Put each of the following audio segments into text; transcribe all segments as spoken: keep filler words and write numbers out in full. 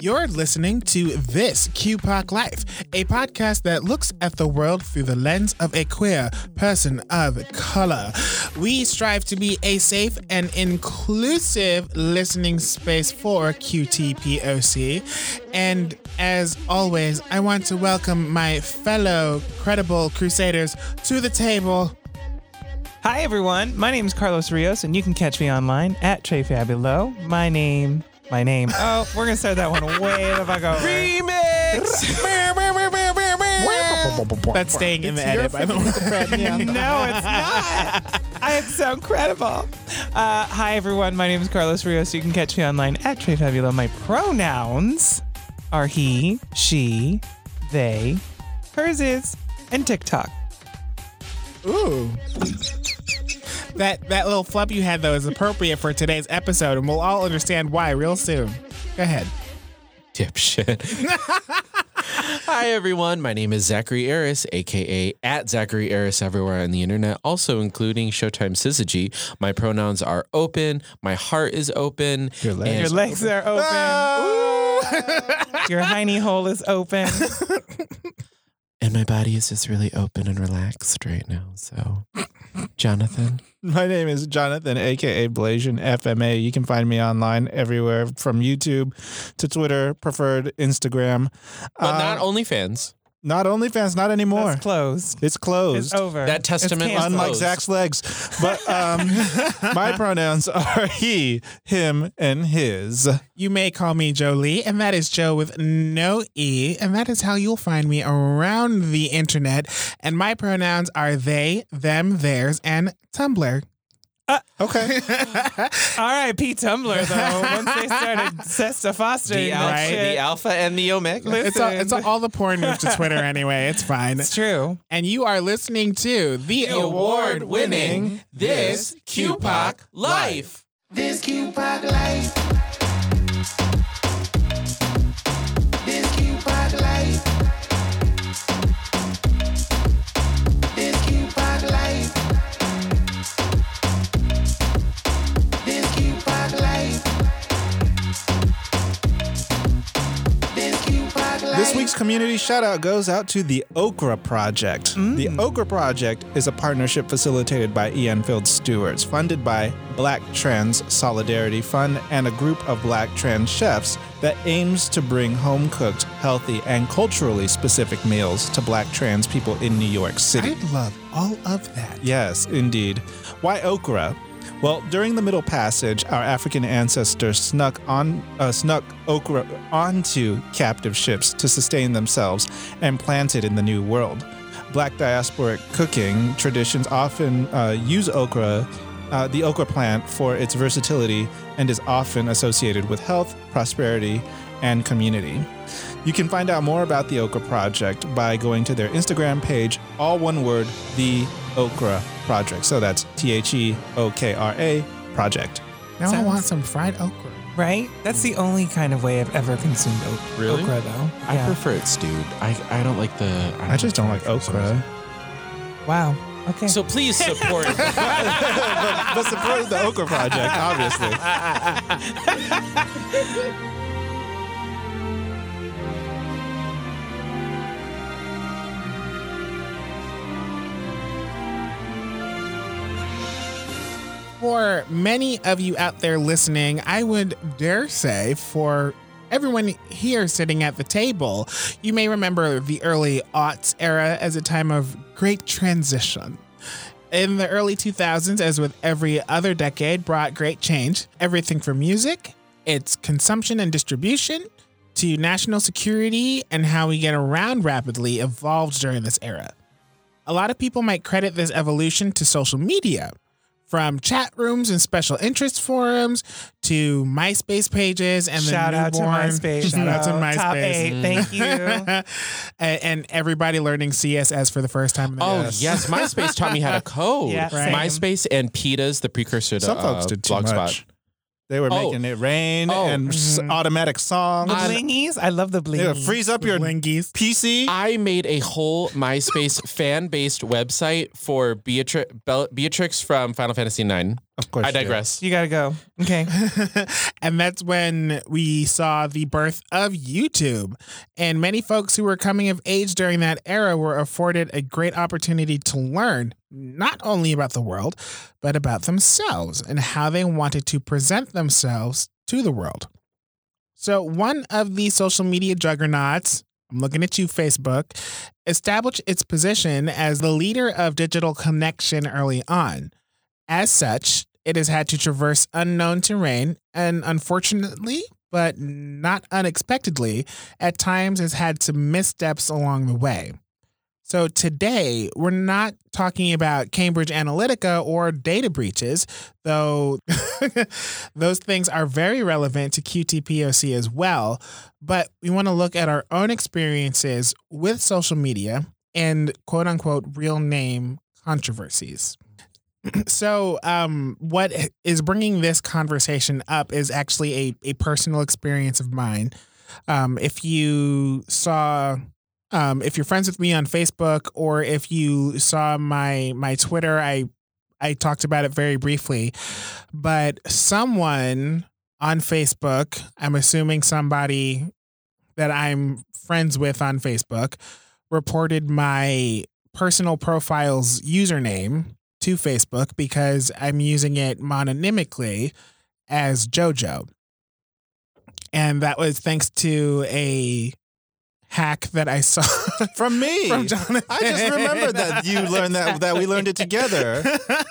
You're listening to This Q P O C Life, a podcast that looks at the world through the lens of a queer person of color. We strive to be a safe and inclusive listening space for Q T P O C. And as always, I want to welcome my fellow credible crusaders to the table. Hi, everyone. My name is Carlos Rios, and you can catch me online at TreyFabulo. My name... My name. Oh, we're going to start that one way the fuck over. Remix! That's staying in the edit, by the way. No, it's not. I so incredible. Uh, hi, everyone. My name is Carlos Rios. You can catch me online at TreyFabulo. My pronouns are he, she, they, hers is, and TikTok. Ooh. That that little flub you had, though, is appropriate for today's episode, and we'll all understand why real soon. Go ahead. Dipshit. Hi, everyone. My name is Zachary Aris, a k a at Zachary Aris everywhere on the internet, also including Showtime Syzygy. My pronouns are open. My heart is open. Your legs, Your legs are open. Oh! Your hiney hole is open. And my body is just really open and relaxed right now. So, Jonathan. My name is Jonathan, a k a. Blasian F M A. You can find me online everywhere from YouTube to Twitter, preferred Instagram. But uh, not OnlyFans. Not OnlyFans, not anymore. It's closed. It's closed. It's over. That testament is unlike Zach's legs. But um, my pronouns are he, him, and his. You may call me Joe Lee, and that is Joe with no E, and that is how you'll find me around the internet. And my pronouns are they, them, theirs, and Tumblr. Uh, okay. R I P Tumblr, though. Once they started Sesta Foster, the, right? The alpha and the omega. Listen. It's all, it's all, all the porn moved to Twitter anyway. It's fine. It's true. And you are listening to the, the award-winning winning This Q P O C Life. This Q P O C Life. This Q P O C Life. This week's community shout-out goes out to the Okra Project. Mm. The Okra Project is a partnership facilitated by E. Enfield Stewards, funded by Black Trans Solidarity Fund and a group of Black trans chefs that aims to bring home-cooked, healthy, and culturally specific meals to Black trans people in New York City. I love all of that. Yes, indeed. Why okra? Well, during the Middle Passage, our African ancestors snuck on uh, snuck okra onto captive ships to sustain themselves and planted in the New World. Black diasporic cooking traditions often uh, use okra, uh, the okra plant, for its versatility and is often associated with health, prosperity, and community. You can find out more about the Okra Project by going to their Instagram page, all one word, the Okra Project. So that's T H E O K R A Project. Now Sounds... I want some fried okra. Right? That's the only kind of way I've ever consumed okra. Really? Okra, though. I yeah. prefer it stewed. I, I don't like the... I, I just don't like okra. Wow. Okay. So please support... but, but support the Okra Project, obviously. For many of you out there listening, I would dare say for everyone here sitting at the table, you may remember the early aughts era as a time of great transition. In the early two thousands, as with every other decade, brought great change. Everything from music, its consumption and distribution, to national security and how we get around rapidly evolved during this era. A lot of people might credit this evolution to social media. From chat rooms and special interest forums to MySpace pages and the Shout newborn. Out to MySpace. Shout out to MySpace. Top eight. Thank you. and, and everybody learning C S S for the first time. In the oh, yes. yes. MySpace taught me how to code. Yeah, right. MySpace and PETA's, the precursor to Some folks uh, did too Blogspot. Much. They were oh. making it rain oh. and mm-hmm. automatic songs. The blingies. I love the blingies. They would freeze up your blingies. P C. I made a whole MySpace fan-based website for Beatri- Be- Beatrix from Final Fantasy nine. Of course. I digress. You, you got to go. Okay. And that's when we saw the birth of YouTube. And many folks who were coming of age during that era were afforded a great opportunity to learn not only about the world, but about themselves and how they wanted to present themselves to the world. So one of the social media juggernauts, I'm looking at you, Facebook, established its position as the leader of digital connection early on. As such, it has had to traverse unknown terrain, and unfortunately, but not unexpectedly, at times has had some missteps along the way. So today, we're not talking about Cambridge Analytica or data breaches, though those things are very relevant to Q T P O C as well. But we want to look at our own experiences with social media and quote unquote real name controversies. So um, what is bringing this conversation up is actually a, a personal experience of mine. Um, if you saw... Um, if you're friends with me on Facebook or if you saw my my Twitter, I I talked about it very briefly. But someone on Facebook, I'm assuming somebody that I'm friends with on Facebook, reported my personal profile's username to Facebook because I'm using it mononymically as JoJo. And that was thanks to a... hack that I saw from me. From Jonathan. I just remembered that you learned that that we learned it together.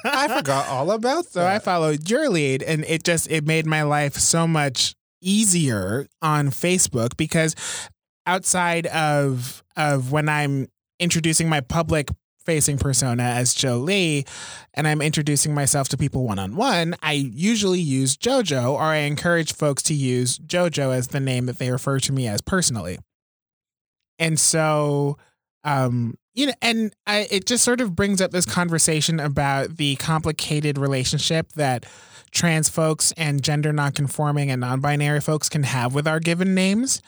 I forgot all about that. So I followed your lead, and it just it made my life so much easier on Facebook because outside of of when I'm introducing my public facing persona as Joe Lee, and I'm introducing myself to people one-on-one, I usually use JoJo, or I encourage folks to use JoJo as the name that they refer to me as personally. And so, um, you know, and I, it just sort of brings up this conversation about the complicated relationship that trans folks and gender nonconforming and non-binary folks can have with our given names.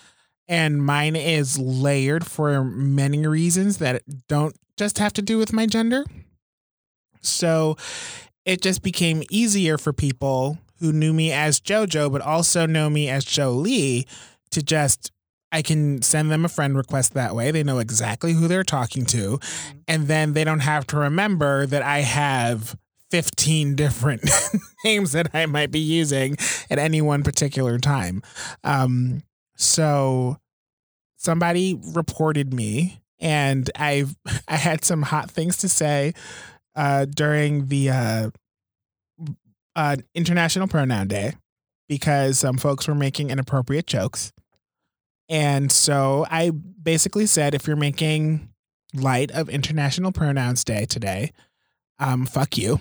And mine is layered for many reasons that don't just have to do with my gender. So it just became easier for people who knew me as JoJo, but also know me as Joe Lee to just... I can send them a friend request that way. They know exactly who they're talking to. And then they don't have to remember that I have fifteen different names that I might be using at any one particular time. Um, so somebody reported me and I I had some hot things to say uh, during the uh, uh, International Pronoun Day because some folks were making inappropriate jokes. And so I basically said, if you're making light of International Pronouns Day today, um, fuck you,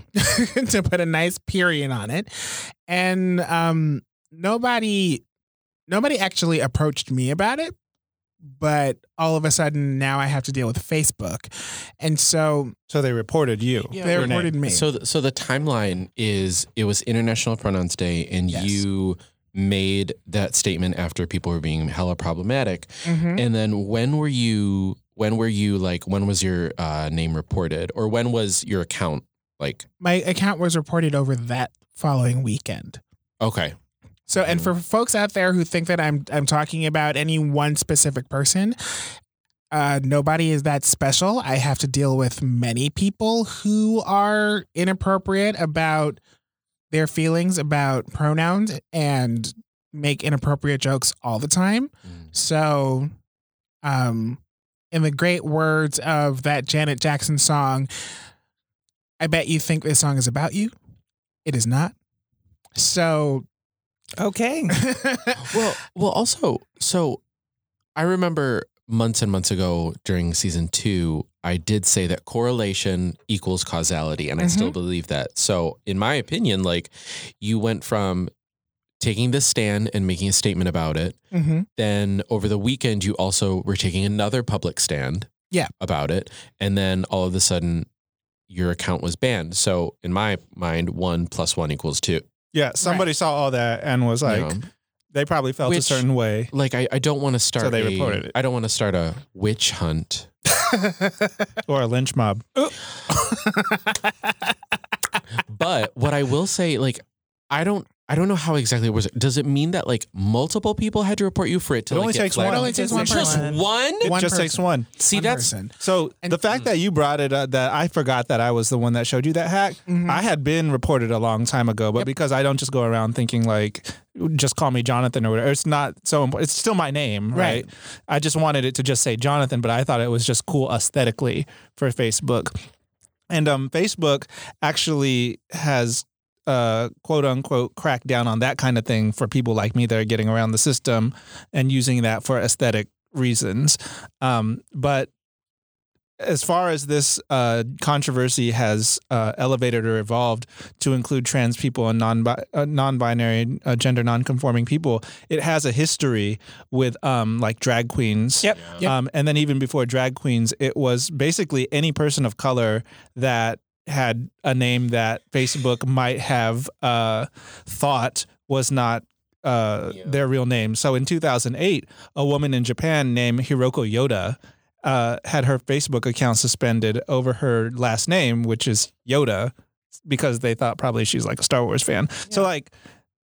to put a nice period on it. And um, nobody, nobody actually approached me about it, but all of a sudden now I have to deal with Facebook. And so... So they reported you. Yeah. They reported me. So the, so the timeline is it was International Pronouns Day and yes. you... made that statement after people were being hella problematic. Mm-hmm. And then when were you, when were you like, when was your uh, name reported or when was your account? Like my account was reported over that following weekend. Okay. So, and for folks out there who think that I'm, I'm talking about any one specific person, uh, nobody is that special. I have to deal with many people who are inappropriate about their feelings about pronouns and make inappropriate jokes all the time. Mm. So, um, in the great words of that Janet Jackson song, I bet you think this song is about you. It is not. So, okay. well, well, also, so I remember months and months ago during season two, I did say that correlation equals causality, and I mm-hmm. still believe that. So in my opinion, like you went from taking this stand and making a statement about it. Mm-hmm. Then over the weekend, you also were taking another public stand yeah. about it. And then all of a sudden your account was banned. So in my mind, one plus one equals two. Yeah, somebody right. saw all that and was like, no. they probably felt Which, a certain way. Like, I, I don't want to start. So they a, reported it. I don't want to start a witch hunt or a lynch mob. But what I will say, like, I don't. I don't know how exactly it was. Does it mean that like multiple people had to report you for it to it like, only get takes flagged? One. It only takes one. Just one? one? It one just person. takes one. See, one that's person. so and, the fact mm. that you brought it up, that I forgot that I was the one that showed you that hack. Mm-hmm. I had been reported a long time ago, but yep. because I don't just go around thinking like, just call me Jonathan or whatever. It's not so important. It's still my name, right? right? I just wanted it to just say Jonathan, but I thought it was just cool aesthetically for Facebook. And um, Facebook actually has Uh, quote unquote crack down on that kind of thing for people like me that are getting around the system and using that for aesthetic reasons. Um, but as far as this uh, controversy has uh, elevated or evolved to include trans people and non uh, non-binary uh, gender non-conforming people, it has a history with um, like drag queens. Yep. yep. Um, and then even before drag queens, it was basically any person of color that had a name that Facebook might have uh, thought was not uh, yeah. their real name. So in two thousand eight, a woman in Japan named Hiroko Yoda uh, had her Facebook account suspended over her last name, which is Yoda, because they thought probably she's like a Star Wars fan. Yeah. So like,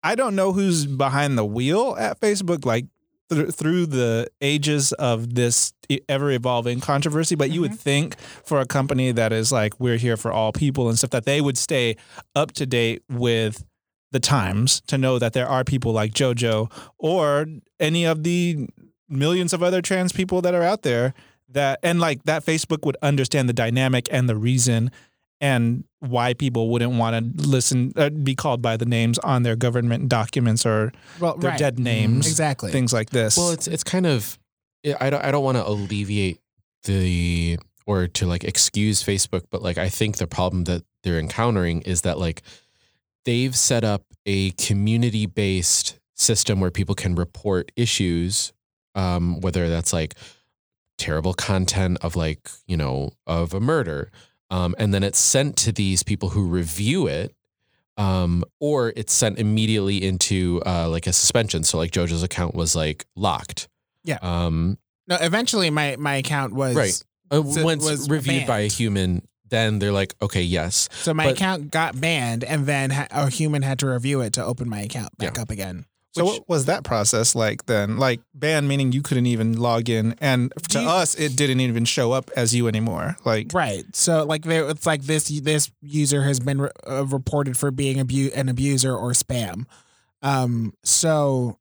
I don't know who's behind the wheel at Facebook, like th- through the ages of this ever evolving controversy, but you mm-hmm. would think for a company that is like, we're here for all people and stuff, that they would stay up to date with the times to know that there are people like JoJo or any of the millions of other trans people that are out there, that, and like that Facebook would understand the dynamic and the reason and why people wouldn't want to listen, uh, be called by the names on their government documents or well, their right. dead names, exactly, things like this. Well, it's, it's kind of, I don't, I don't want to alleviate the, or to like excuse Facebook, but like, I think the problem that they're encountering is that like they've set up a community-based system where people can report issues, um, whether that's like terrible content of like, you know, of a murder. Um, and then it's sent to these people who review it. Um, or it's sent immediately into uh, like a suspension. So like JoJo's account was like locked. Yeah. Um, no, eventually my, my account was right. Uh, once was reviewed banned by a human, then they're like, okay, yes. So my but, account got banned, and then ha- a human had to review it to open my account back yeah. up again. So Which, what was that process like then? Like banned meaning you couldn't even log in, and to you, us it didn't even show up as you anymore. Like right. So like there, it's like this this user has been re- uh, reported for being abu- an abuser or spam. Um. So.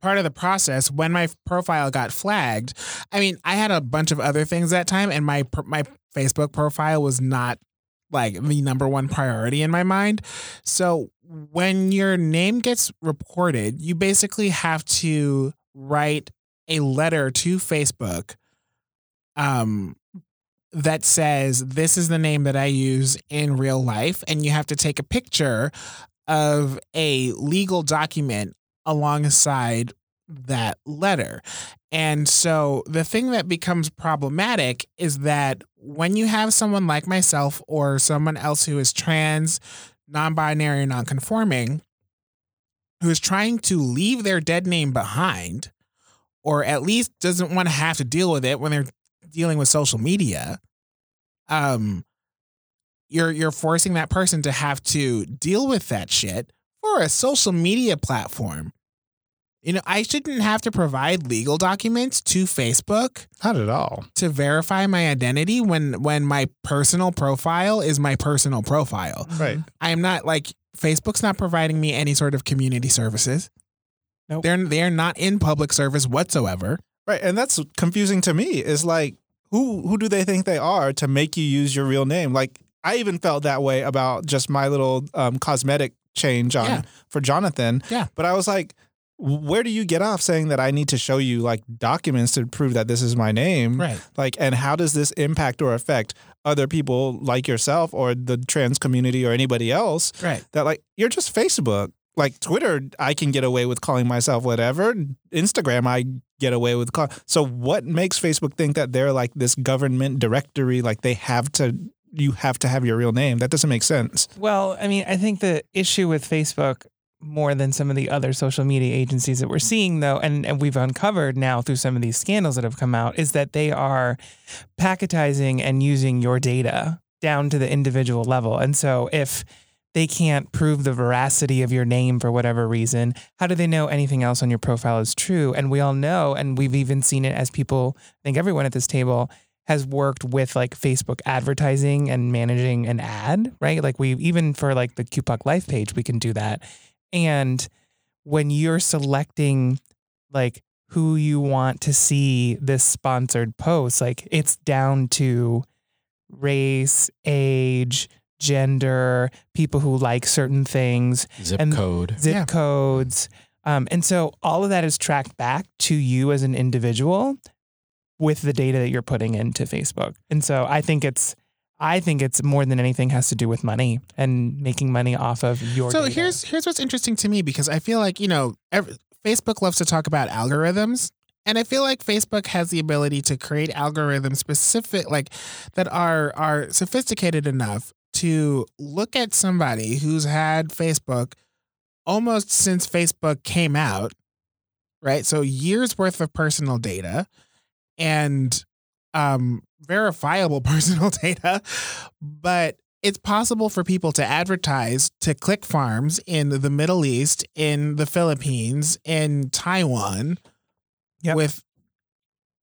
Part of the process when my profile got flagged, I mean, I had a bunch of other things that time, and my my Facebook profile was not like the number one priority in my mind. So when your name gets reported, you basically have to write a letter to Facebook um, that says, this is the name that I use in real life. And you have to take a picture of a legal document alongside that letter. And so the thing that becomes problematic is that when you have someone like myself or someone else who is trans, non-binary, non-conforming, who is trying to leave their dead name behind, or at least doesn't want to have to deal with it when they're dealing with social media, um, you're you're forcing that person to have to deal with that shit for a social media platform. You know, I shouldn't have to provide legal documents to Facebook. Not at all. To verify my identity when when my personal profile is my personal profile. Right. I'm not like, Facebook's not providing me any sort of community services. Nope. They're, they're not in public service whatsoever. Right. And that's confusing to me, is like, who who do they think they are to make you use your real name? Like, I even felt that way about just my little um, cosmetic change on yeah. for Jonathan. Yeah. But I was like, where do you get off saying that I need to show you like documents to prove that this is my name? Right. Like, and how does this impact or affect other people like yourself or the trans community or anybody else? Right. That like, you're just Facebook. Like Twitter, I can get away with calling myself whatever. Instagram, I get away with call. So what makes Facebook think that they're like this government directory, like they have to you have to have your real name. That doesn't make sense. Well, I mean, I think the issue with Facebook more than some of the other social media agencies that we're seeing, though, and, and we've uncovered now through some of these scandals that have come out, is that they are packetizing and using your data down to the individual level. And so if they can't prove the veracity of your name for whatever reason, how do they know anything else on your profile is true? And we all know, and we've even seen it as people, I think everyone at this table has worked with like Facebook advertising and managing an ad, right? Like we, even for like the Q P O C Life page, we can do that. And when you're selecting like who you want to see this sponsored post, like it's down to race, age, gender, people who like certain things, zip and code, zip yeah. codes. Um, and so all of that is tracked back to you as an individual with the data that you're putting into Facebook. And so I think it's, I think it's more than anything has to do with money and making money off of your So data. here's here's what's interesting to me, because I feel like, you know, every, Facebook loves to talk about algorithms, and I feel like Facebook has the ability to create algorithms specific, like that are are sophisticated enough to look at somebody who's had Facebook almost since Facebook came out, right? So years worth of personal data and um verifiable personal data, but it's possible for people to advertise to click farms in the Middle East, in the Philippines, in Taiwan, yep. with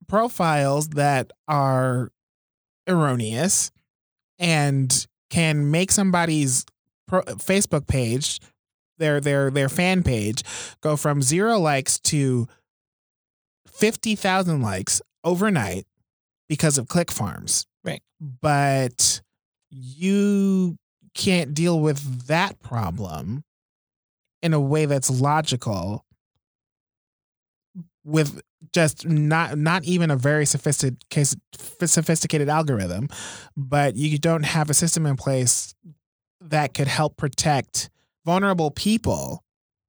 profiles that are erroneous and can make somebody's pro- Facebook page, their their their fan page, go from zero likes to fifty thousand likes overnight because of click farms. Right. But you can't deal with that problem in a way that's logical with just not not even a very sophisticated sophisticated algorithm, but you don't have a system in place that could help protect vulnerable people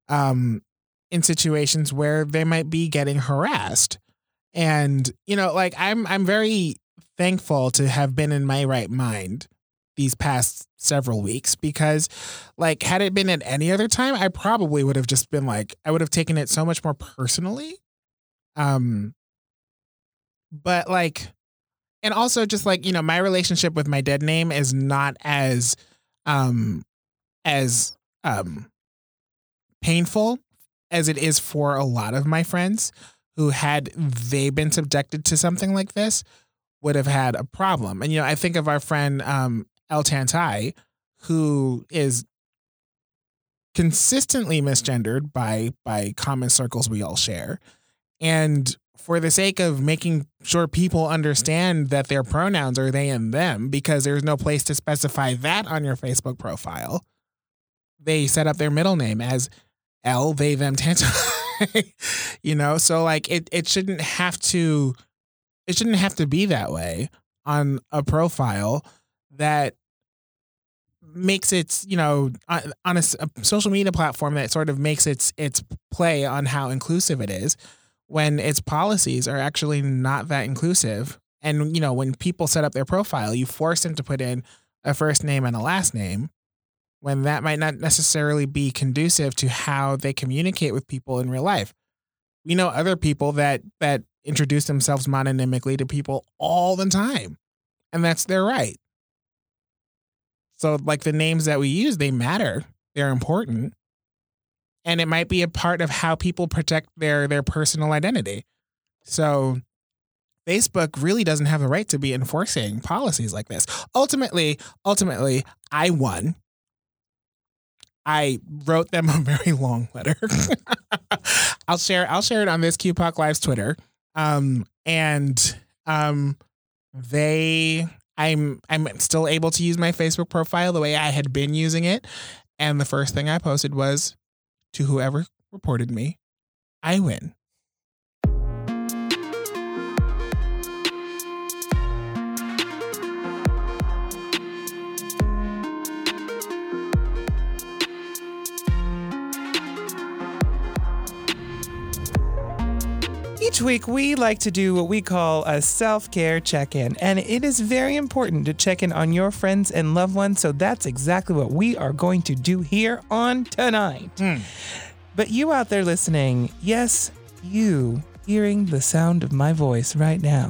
um, in situations where they might be getting harassed. And, you know, like I'm I'm very thankful to have been in my right mind these past several weeks, because like had it been at any other time, I probably would have just been like, I would have taken it so much more personally. Um, but like, and also just like, you know, my relationship with my dead name is not as, um, as, um, painful as it is for a lot of my friends who, had they been subjected to something like this, would have had a problem. And, you know, I think of our friend, um, L. Tantai, who is consistently misgendered by, by common circles we all share. And for the sake of making sure people understand that their pronouns are they and them, because there's no place to specify that on your Facebook profile, they set up their middle name as L, they, them, Tantai. You know, so like it, it shouldn't have to, it shouldn't have to be that way on a profile that makes its, you know, on, on a, a social media platform that sort of makes its its play on how inclusive it is, when its policies are actually not that inclusive. And, you know, when people set up their profile, you force them to put in a first name and a last name, when that might not necessarily be conducive to how they communicate with people in real life. We know other people that that introduce themselves mononymically to people all the time, and that's their right. So like the names that we use, they matter. They're important. And it might be a part of how people protect their their personal identity. So Facebook really doesn't have the right to be enforcing policies like this. Ultimately, ultimately, I won. I wrote them a very long letter. I'll share. I'll share it on This Q P O C Live's Twitter. Um, and um, they, I'm, I'm still able to use my Facebook profile the way I had been using it. And the first thing I posted was, to whoever reported me, I win. Each week, we like to do what we call a self-care check-in, and it is very important to check in on your friends and loved ones, so that's exactly what we are going to do here on tonight. Mm. But you out there listening, yes, you hearing the sound of my voice right now,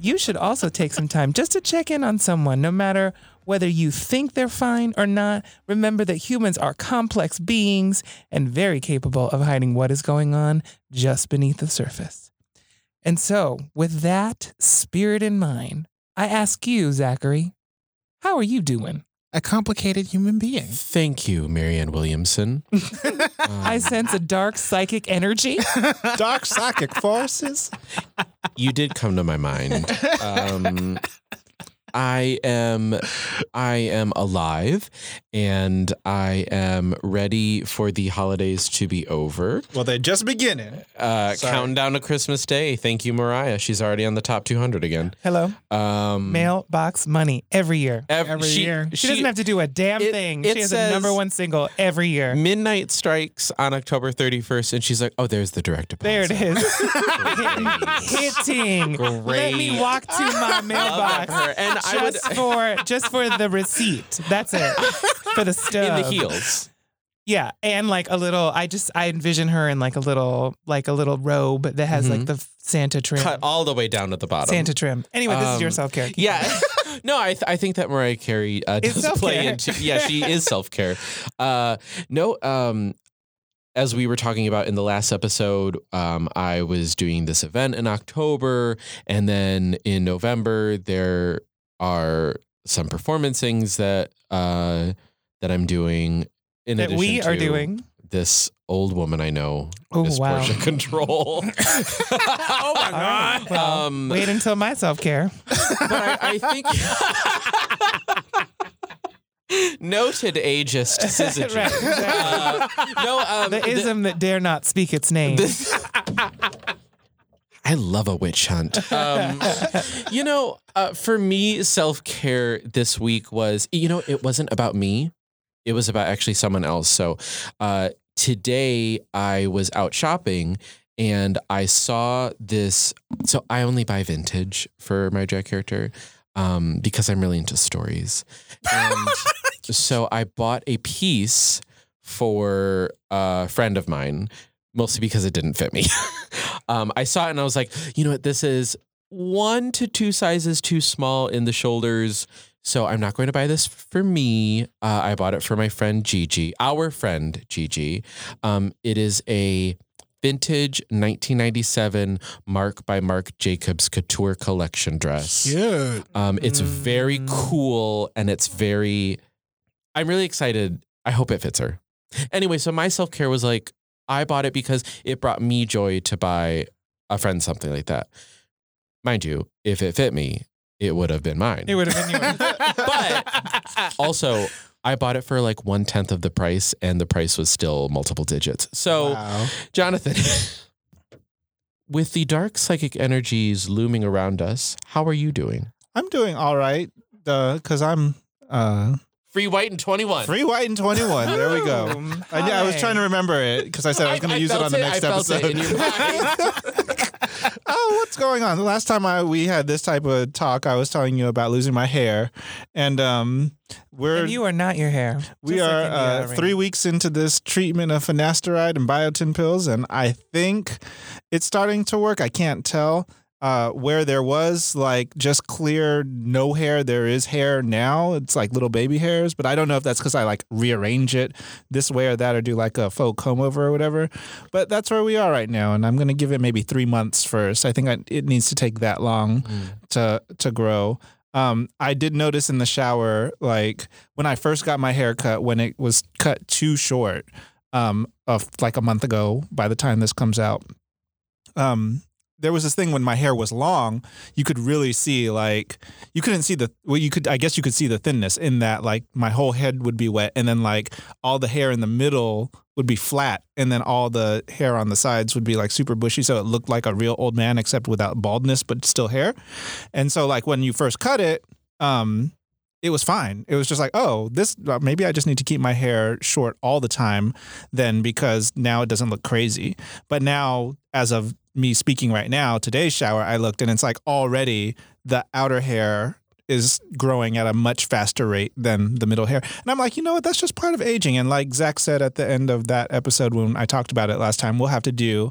you should also take some time just to check in on someone, no matter whether you think they're fine or not. Remember that humans are complex beings and very capable of hiding what is going on just beneath the surface. And so, with that spirit in mind, I ask you, Zachary, how are you doing? A complicated human being. Thank you, Marianne Williamson. um, I sense a dark psychic energy. Dark psychic forces? You did come to my mind. Um... I am, I am alive, and I am ready for the holidays to be over. Well, they're just beginning. Uh, counting down to Christmas Day. Thank you, Mariah. She's already on the top two hundred again. Hello. Um, Mailbox money every year. Ev- every she, year. She, she doesn't have to do a damn it, thing. It she has a number one single every year. Midnight strikes on October thirty-first, and she's like, "Oh, there's the direct deposit." There it is. Hitting. Great. Let me walk to my mailbox. And Just I would, for just for the receipt. That's it. For the stub. In the heels. Yeah, and like a little. I just I envision her in like a little like a little robe that has mm-hmm. like the Santa trim cut all the way down to the bottom. Santa trim. Anyway, this um, is your self care. Yeah. No, I th- I think that Mariah Carey uh, does play into. Yeah, she is self care. Uh, no. Um, As we were talking about in the last episode, um, I was doing this event in October, and then in November there are some performance things that uh, that I'm doing in that addition we are to doing this old woman I know oh, is wow. Portia Control. Oh my God! Right, well, um, wait until my self care. But I, I think. Noted ageist syzygy. Right, exactly. uh, no, um, the ism the, that dare not speak its name. This, I love a witch hunt. Um, you know, uh, for me, self-care this week was, you know, it wasn't about me. It was about actually someone else. So uh, today I was out shopping and I saw this. So I only buy vintage for my drag character. Um, because I'm really into stories. And so I bought a piece for a friend of mine, mostly because it didn't fit me. um, I saw it and I was like, you know what? This is one to two sizes too small in the shoulders. So I'm not going to buy this for me. Uh, I bought it for my friend Gigi, our friend Gigi. Um, it is a vintage nineteen ninety-seven Mark by Mark Jacobs couture collection dress. Yeah. Um, it's mm. very cool and it's very, I'm really excited. I hope it fits her. Anyway, so my self-care was like, I bought it because it brought me joy to buy a friend something like that. Mind you, if it fit me, it would have been mine. It would have been yours. But also, I bought it for like one tenth of the price, and the price was still multiple digits. So, wow. Jonathan, with the dark psychic energies looming around us, how are you doing? I'm doing all right, because uh, I'm uh, free, white, and twenty-one. Free, white, and twenty-one. There we go. I, I was trying to remember it because I said I was going to use it on the next I felt episode. It in your oh, what's going on? The last time I we had this type of talk, I was telling you about losing my hair, and um. We're, and you are not your hair. We are like uh, three weeks into this treatment of finasteride and biotin pills, and I think it's starting to work. I can't tell uh, where there was like just clear no hair. There is hair now. It's like little baby hairs, but I don't know if that's because I like rearrange it this way or that, or do like a faux comb over or whatever. But that's where we are right now, and I'm going to give it maybe three months first. I think I, it needs to take that long mm. to to grow. Um, I did notice in the shower, like when I first got my hair cut, when it was cut too short, um, of like a month ago, by the time this comes out, um, there was this thing when my hair was long, you could really see like, you couldn't see the, well, you could, I guess you could see the thinness in that, like my whole head would be wet and then like all the hair in the middle would be flat and then all the hair on the sides would be like super bushy. So it looked like a real old man except without baldness, but still hair. And so like when you first cut it, um, it was fine. It was just like, oh, this, maybe I just need to keep my hair short all the time then because now it doesn't look crazy. But now as of me speaking right now, today's shower, I looked and it's like already the outer hair is growing at a much faster rate than the middle hair. And I'm like, you know what? That's just part of aging. And like Zach said at the end of that episode when I talked about it last time, we'll have to do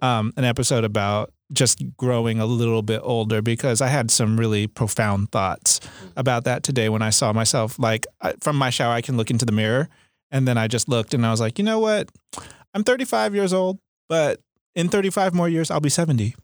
um, an episode about just growing a little bit older, because I had some really profound thoughts about that today when I saw myself. Like I, from my shower, I can look into the mirror. And then I just looked and I was like, you know what? I'm thirty-five years old, but in thirty-five more years, I'll be seventy.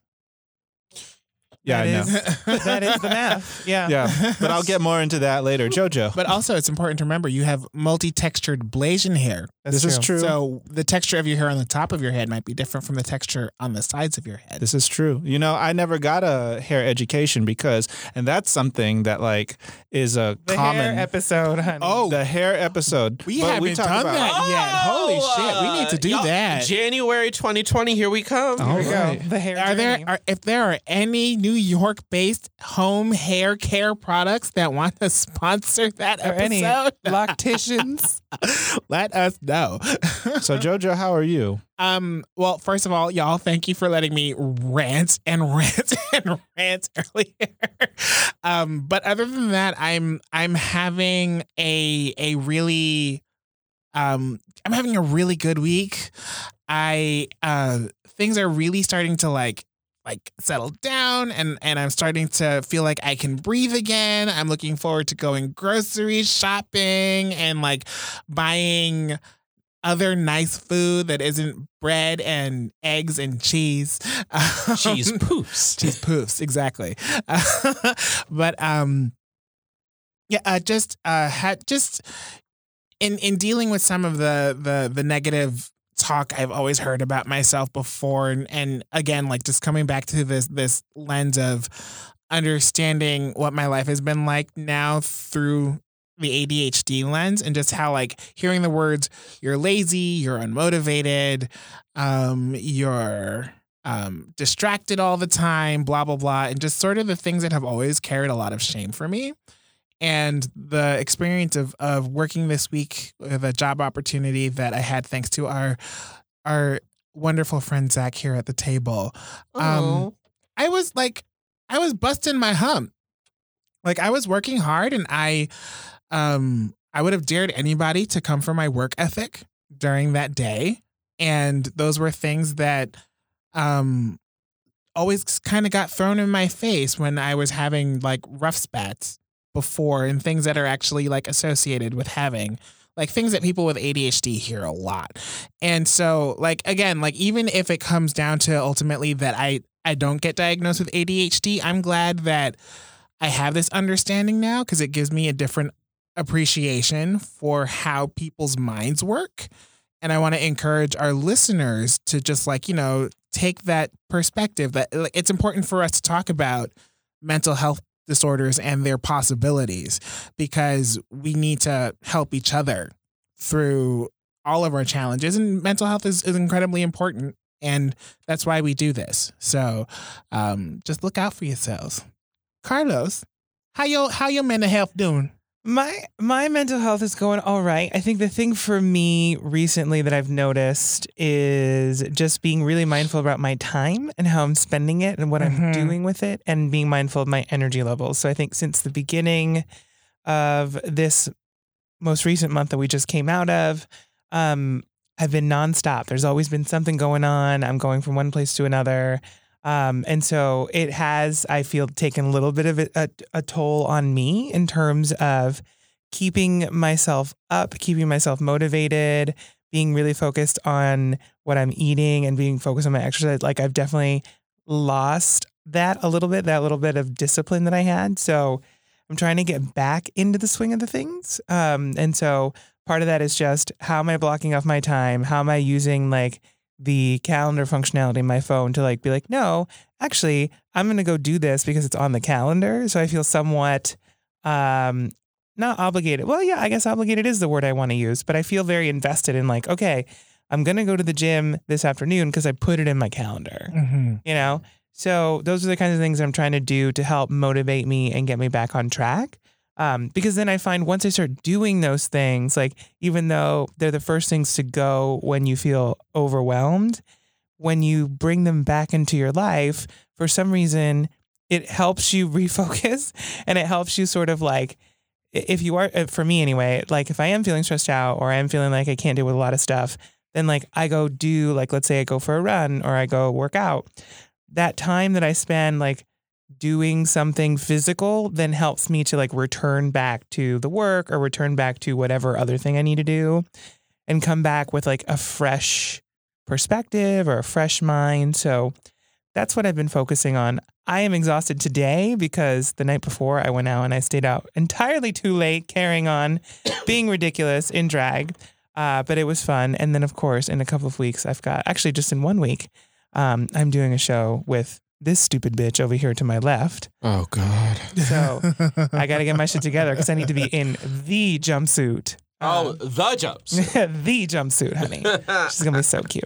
Yeah, that I know. Is, that is the math. Yeah. Yeah. But I'll get more into that later. Jojo. But also, it's important to remember you have multi-textured Blasian hair. That's this true. is true. So the texture of your hair on the top of your head might be different from the texture on the sides of your head. This is true. You know, I never got a hair education because, and that's something that like is a the common. The hair episode, honey. Oh, the hair episode. We but haven't we done about... that yet. Oh, holy shit. We need to do uh, that. January twenty twenty, here we come. All here we right. go. The hair are there? Are, if there are any new New York-based home hair care products that want to sponsor that or episode, any locticians, let us know. So, Jojo, how are you? Um. Well, first of all, y'all, thank you for letting me rant and rant and rant earlier. Um. But other than that, I'm I'm having a a really um I'm having a really good week. I uh things are really starting to like. like settled down and, and I'm starting to feel like I can breathe again. I'm looking forward to going grocery shopping and like buying other nice food that isn't bread and eggs and cheese. Um, cheese poofs. Cheese poofs, exactly. Uh, but um, yeah, uh, just uh, had just in in dealing with some of the the the negative talk I've always heard about myself before, and, and again, like just coming back to this this lens of understanding what my life has been like now through the A D H D lens, and just how like hearing the words "you're lazy," "you're unmotivated," um, "you're um, distracted all the time," blah blah blah, and just sort of the things that have always carried a lot of shame for me. And the experience of, of working this week with a job opportunity that I had thanks to our our wonderful friend Zach here at the table. Um, I was like, I was busting my hump. Like I was working hard, and I um, I would have dared anybody to come for my work ethic during that day. And those were things that um, always kind of got thrown in my face when I was having like rough spats before, and things that are actually like associated with having like things that people with A D H D hear a lot. And so like, again, like even if it comes down to ultimately that I, I don't get diagnosed with A D H D, I'm glad that I have this understanding now, because it gives me a different appreciation for how people's minds work. And I want to encourage our listeners to just like, you know, take that perspective that like, it's important for us to talk about mental health disorders and their possibilities, because we need to help each other through all of our challenges, and mental health is, is incredibly important, and that's why we do this. So um, just look out for yourselves. Carlos, how your how your mental health doing? My my mental health is going all right. I think the thing for me recently that I've noticed is just being really mindful about my time and how I'm spending it and what mm-hmm. I'm doing with it, and being mindful of my energy levels. So I think since the beginning of this most recent month that we just came out of, um, I've been nonstop. There's always been something going on. I'm going from one place to another. Um, and so it has, I feel, taken a little bit of a, a, a toll on me in terms of keeping myself up, keeping myself motivated, being really focused on what I'm eating and being focused on my exercise. Like I've definitely lost that a little bit, that little bit of discipline that I had. So I'm trying to get back into the swing of the things. Um, and so part of that is just how am I blocking off my time? How am I using like the calendar functionality in my phone to like be like, no, actually, I'm going to go do this because it's on the calendar. So I feel somewhat um, not obligated. Well, yeah, I guess obligated is the word I want to use, but I feel very invested in like, okay, I'm going to go to the gym this afternoon because I put it in my calendar, mm-hmm. you know? So those are the kinds of things I'm trying to do to help motivate me and get me back on track. Um, because then I find once I start doing those things, like even though they're the first things to go when you feel overwhelmed, when you bring them back into your life, for some reason, it helps you refocus, and it helps you sort of like, if you are, for me anyway, like if I am feeling stressed out or I'm feeling like I can't deal with a lot of stuff, then like I go do like, let's say I go for a run or I go work out. That time that I spend like doing something physical then helps me to like return back to the work or return back to whatever other thing I need to do and come back with like a fresh perspective or a fresh mind. So that's what I've been focusing on. I am exhausted today because the night before I went out and I stayed out entirely too late, carrying on being ridiculous in drag. Uh, but it was fun. And then, of course, in a couple of weeks, I've got actually just in one week, um, I'm doing a show with this stupid bitch over here to my left. Oh, God. So I got to get my shit together because I need to be in the jumpsuit. Oh, um, the jumps. The jumpsuit, honey. She's going to be so cute.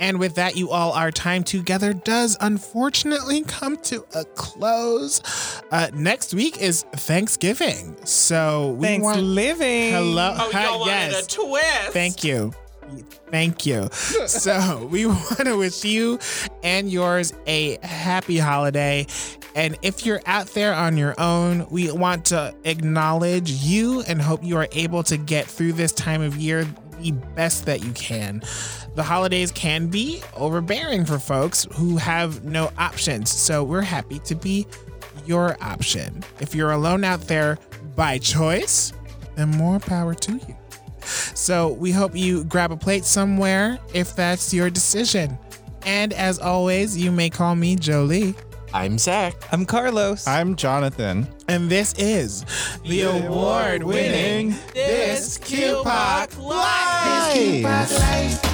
And with that, you all, our time together does unfortunately come to a close. Uh, next week is Thanksgiving. So we Thanks want living. Hello. Oh, y'all wanted yes. a twist. Thank you. Thank you. So we want to wish you and yours a happy holiday. And if you're out there on your own, we want to acknowledge you and hope you are able to get through this time of year the best that you can. The holidays can be overbearing for folks who have no options, so we're happy to be your option. If you're alone out there by choice, then more power to you. So we hope you grab a plate somewhere if that's your decision. And as always, you may call me Joe Lee. I'm Zach. I'm Carlos. I'm Jonathan. And this is the award-winning This Q P O C Life. This Q P O C Life.